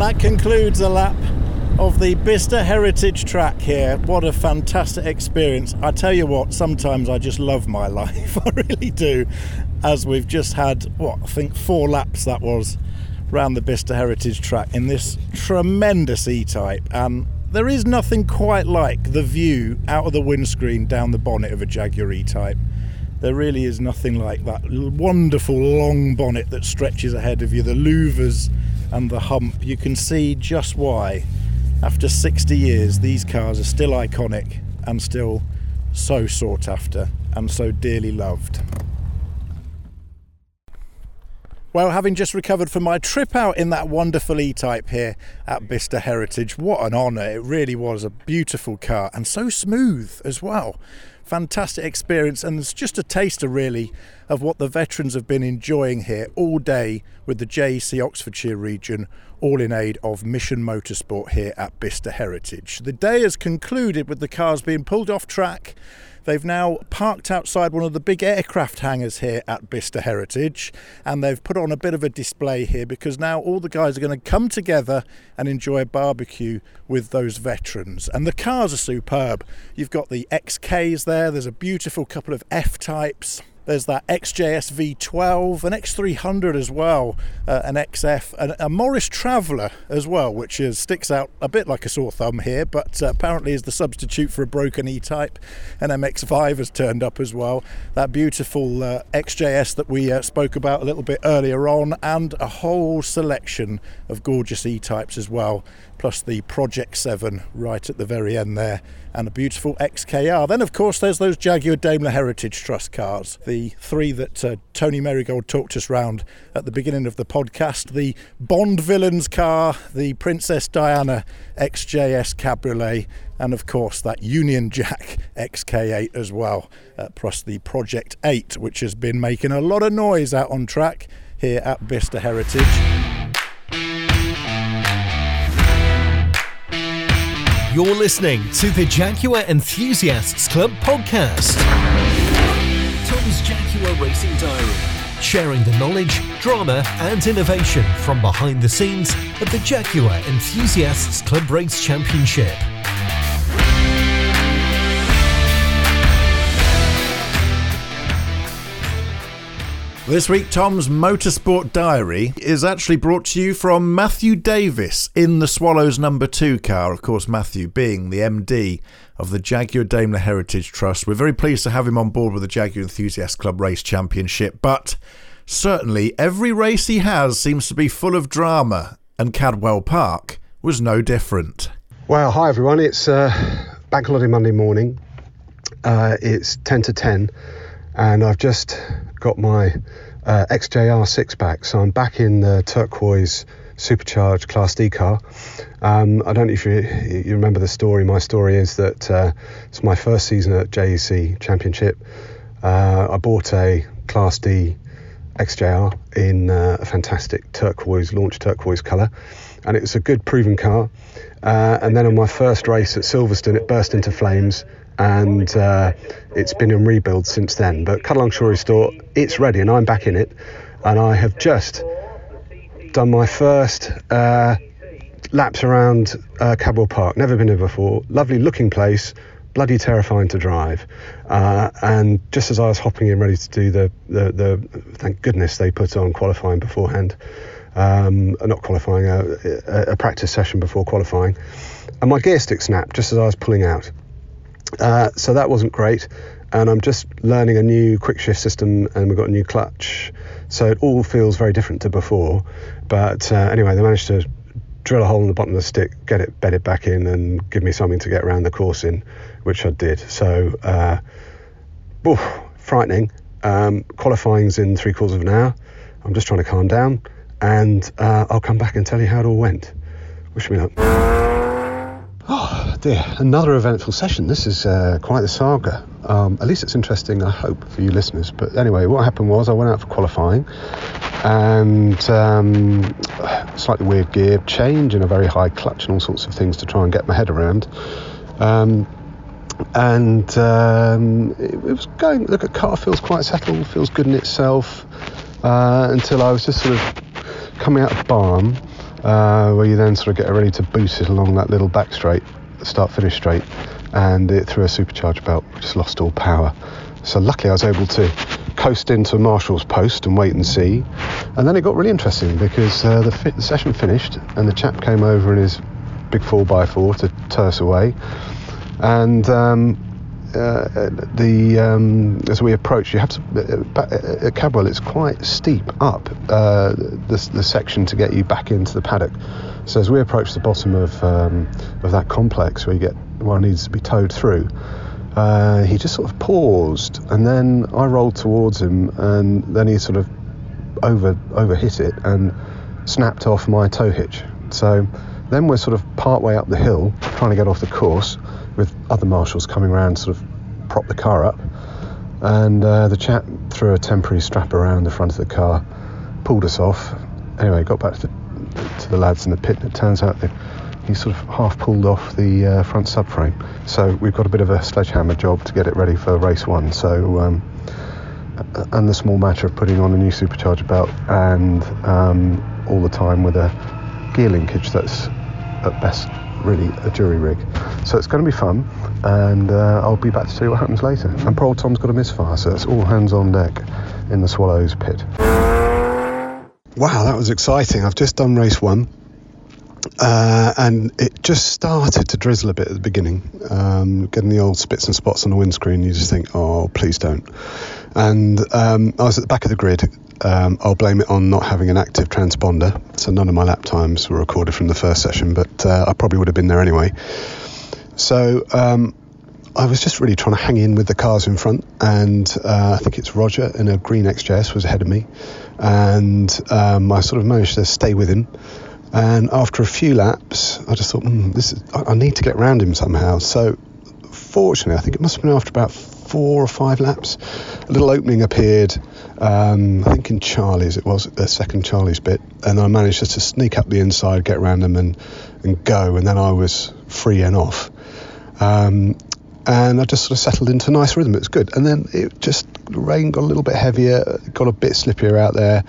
That concludes a lap of the Bicester Heritage track here. What a fantastic experience. I tell you what, sometimes I just love my life. I really do. As we've just had, what, I think 4 laps that was, round the Bicester Heritage track in this tremendous E-Type. There is nothing quite like the view out of the windscreen down the bonnet of a Jaguar E-Type. There really is nothing like that wonderful long bonnet that stretches ahead of you, the louvers and the hump. You can see just why, after 60 years, these cars are still iconic and still so sought after and so dearly loved. Well, having just recovered from my trip out in that wonderful E-Type here at Bicester Heritage, what an honour. It really was a beautiful car, and so smooth as well. Fantastic experience, and it's just a taster really of what the veterans have been enjoying here all day with the JEC Oxfordshire region, all in aid of Mission Motorsport here at Bicester Heritage. The day has concluded with the cars being pulled off track. They've now parked outside one of the big aircraft hangars here at Bicester Heritage, and they've put on a bit of a display here because now all the guys are going to come together and enjoy a barbecue with those veterans. And the cars are superb. You've got the XKs there, there's a beautiful couple of F-types, There's that XJS V12, an X300 as well, an XF, and a Morris Traveller as well, which is, sticks out a bit like a sore thumb here, but apparently is the substitute for a broken E-Type. An MX-5 has turned up as well. That beautiful XJS that we spoke about a little bit earlier on, and a whole selection of gorgeous E-Types as well, plus the Project 7 right at the very end there, and a beautiful XKR. Then, of course, there's those Jaguar Daimler Heritage Trust cars, the three that Tony Merrigold talked us round at the beginning of the podcast, the Bond Villains car, the Princess Diana XJS Cabriolet, and, of course, that Union Jack XK8 as well, plus the Project 8, which has been making a lot of noise out on track here at Bicester Heritage. You're listening to the Jaguar Enthusiasts Club podcast. Tom's Jaguar Racing Diary, sharing the knowledge, drama and innovation from behind the scenes at the Jaguar Enthusiasts Club Race Championship. This week, Tom's Motorsport Diary is actually brought to you from Matthew Davis in the Swallows number 2 car. Of course, Matthew being the MD of the Jaguar Daimler Heritage Trust. We're very pleased to have him on board with the Jaguar Enthusiast Club Race Championship, but certainly every race he has seems to be full of drama, and Cadwell Park was no different. Well, hi everyone. It's Bank Holiday Monday morning. It's 10 to 10. And I've just got my XJR six-pack, so I'm back in the turquoise supercharged Class D car. I don't know if you remember the story. My story is that it's my first season at JEC Championship. I bought a Class D XJR in a fantastic turquoise, launch turquoise colour, and it was a good proven car. And then on my first race at Silverstone, it burst into flames, and it's been in rebuild since then. But cut a long story short, it's ready and I'm back in it, and I have just done my first laps around Cadwell Park. Never been here before. Lovely looking place, bloody terrifying to drive. And just as I was hopping in ready to do the thank goodness they put on qualifying beforehand, a practice session before qualifying, and my gear stick snapped just as I was pulling out. So that wasn't great, and I'm just learning a new quick shift system, and we've got a new clutch, so it all feels very different to before. But anyway, they managed to drill a hole in the bottom of the stick, bed it back in, and give me something to get around the course in, which I did. So frightening. Qualifying's in 3/4 of an hour. I'm just trying to calm down, and I'll come back and tell you how it all went. Wish me luck. Oh dear, another eventful session. This is quite the saga. At least it's interesting, I hope, for you listeners. But anyway, what happened was I went out for qualifying, and slightly weird gear change and a very high clutch and all sorts of things to try and get my head around. It was going, look, a car feels quite settled, feels good in itself, until I was just sort of coming out of Barn, where you then sort of get ready to boost it along that little back straight, start-finish straight, and it threw a supercharge belt, just lost all power. So luckily I was able to coast into Marshall's post and wait and see, and then it got really interesting because the session finished, and the chap came over in his big 4x4 to terse away, and as we approach, you have to, at Cadwell it's quite steep up the section to get you back into the paddock. So as we approach the bottom of that complex where you get one needs to be towed through, he just sort of paused, and then I rolled towards him, and then he sort of overhit it and snapped off my tow hitch. So then we're sort of partway up the hill trying to get off the course, with other marshals coming around sort of prop the car up, and the chap threw a temporary strap around the front of the car, pulled us off. Anyway, got back to the lads in the pit, and it turns out that he sort of half pulled off the front subframe, so we've got a bit of a sledgehammer job to get it ready for race one. So and the small matter of putting on a new supercharger belt, and all the time with a gear linkage that's at best really a jury rig. So it's going to be fun, and I'll be back to see what happens later. And poor old Tom's got a misfire, so it's all hands on deck in the Swallows pit. Wow, that was exciting. I've just done race one. And it just started to drizzle a bit at the beginning, getting the old spits and spots on the windscreen. You just think, oh, please don't. And I was at the back of the grid. I'll blame it on not having an active transponder, so none of my lap times were recorded from the first session, but I probably would have been there anyway. So I was just really trying to hang in with the cars in front, and I think it's Roger in a green XJS was ahead of me, and I sort of managed to stay with him. And after a few laps, I just thought, I need to get round him somehow. So fortunately, I think it must have been after about 4 or 5 laps, a little opening appeared, I think in Charlie's, it was the second Charlie's bit, and I managed just to sneak up the inside, get round him and go, and then I was free and off. And I just sort of settled into a nice rhythm. It was good. And then it just, the rain got a little bit heavier, got a bit slippier out there.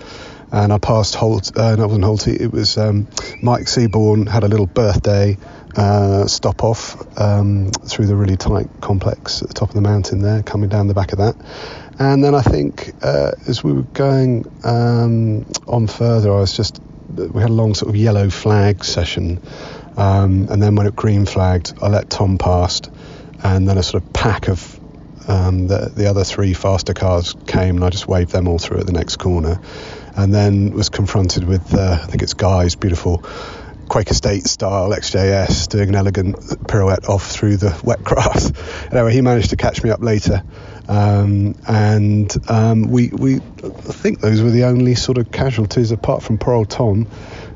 And I passed Holty, it was Mike Seaborn had a little birthday stop off through the really tight complex at the top of the mountain there, coming down the back of that. And then I think as we were going on further, we had a long sort of yellow flag session. And then when it green flagged, I let Tom past, and then a sort of pack of the other 3 faster cars came, and I just waved them all through at the next corner, and then was confronted with I think it's Guy's beautiful Quaker State style XJS doing an elegant pirouette off through the wet grass. Anyway, he managed to catch me up later, and we I think those were the only sort of casualties, apart from poor old Tom,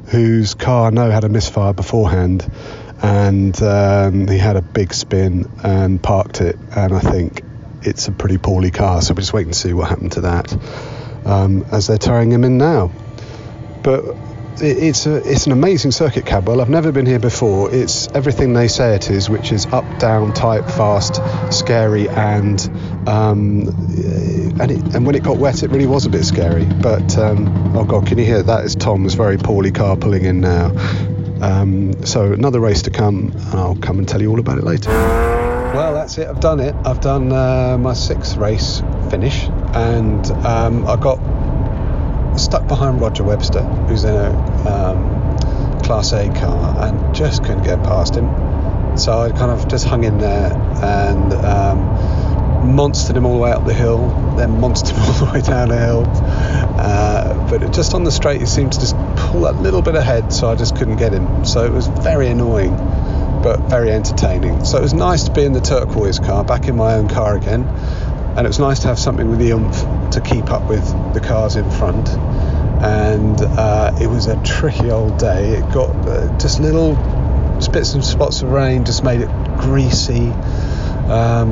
whose car had a misfire beforehand, and he had a big spin and parked it, and I think it's a pretty poorly car, so we'll just wait and see what happened to that as they're towing him in now. But it's an amazing circuit, Cadwell. I've never been here before. It's everything they say it is, which is up, down, tight, fast, scary, and when it got wet, it really was a bit scary. But oh god, can you hear that? Is Tom's very poorly car pulling in now. So another race to come, and I'll come and tell you all about it later. Well, that's it. I've done it. I've done my 6th race finish, and I got stuck behind Roger Webster, who's in a Class A car, and just couldn't get past him. So I kind of just hung in there and monstered him all the way up the hill, then monstered him all the way down the hill. But just on the straight, he seemed to just pull that little bit ahead, so I just couldn't get him. So it was very annoying, but very entertaining. So it was nice to be in the turquoise car, back in my own car again, and it was nice to have something with the oomph to keep up with the cars in front. And it was a tricky old day. It got just little spits and spots of rain, just made it greasy,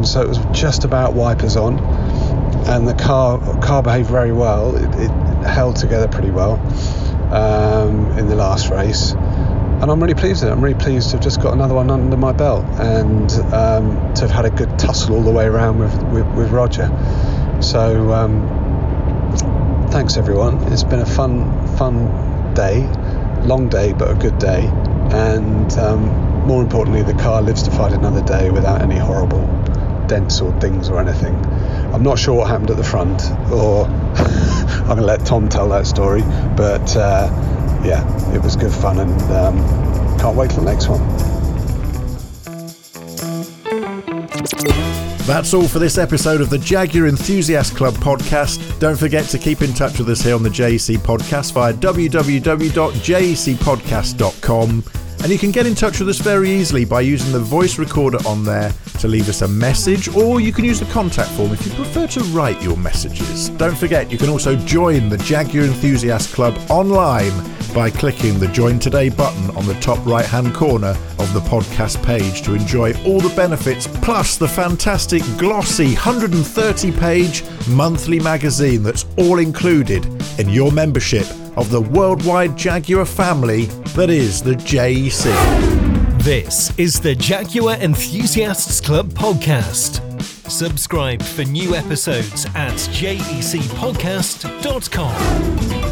so it was just about wipers on, and the car behaved very well. It held together pretty well in the last race. And I'm really pleased with it. I'm really pleased to have just got another one under my belt, and to have had a good tussle all the way around with Roger. So thanks everyone. It's been a fun day, long day, but a good day. And more importantly, the car lives to fight another day without any horrible dents or dings or anything. I'm not sure what happened at the front, or I'm going to let Tom tell that story, but... yeah, it was good fun, and can't wait for the next one. That's all for this episode of the Jaguar Enthusiast Club podcast. Don't forget to keep in touch with us here on the JEC podcast via www.jecpodcast.com, and you can get in touch with us very easily by using the voice recorder on there to leave us a message, or you can use the contact form if you prefer to write your messages. Don't forget, you can also join the Jaguar Enthusiast Club online by clicking the Join Today button on the top right-hand corner of the podcast page to enjoy all the benefits, plus the fantastic glossy 130-page monthly magazine that's all included in your membership of the worldwide Jaguar family that is the JEC. This is the Jaguar Enthusiasts Club podcast. Subscribe for new episodes at jecpodcast.com.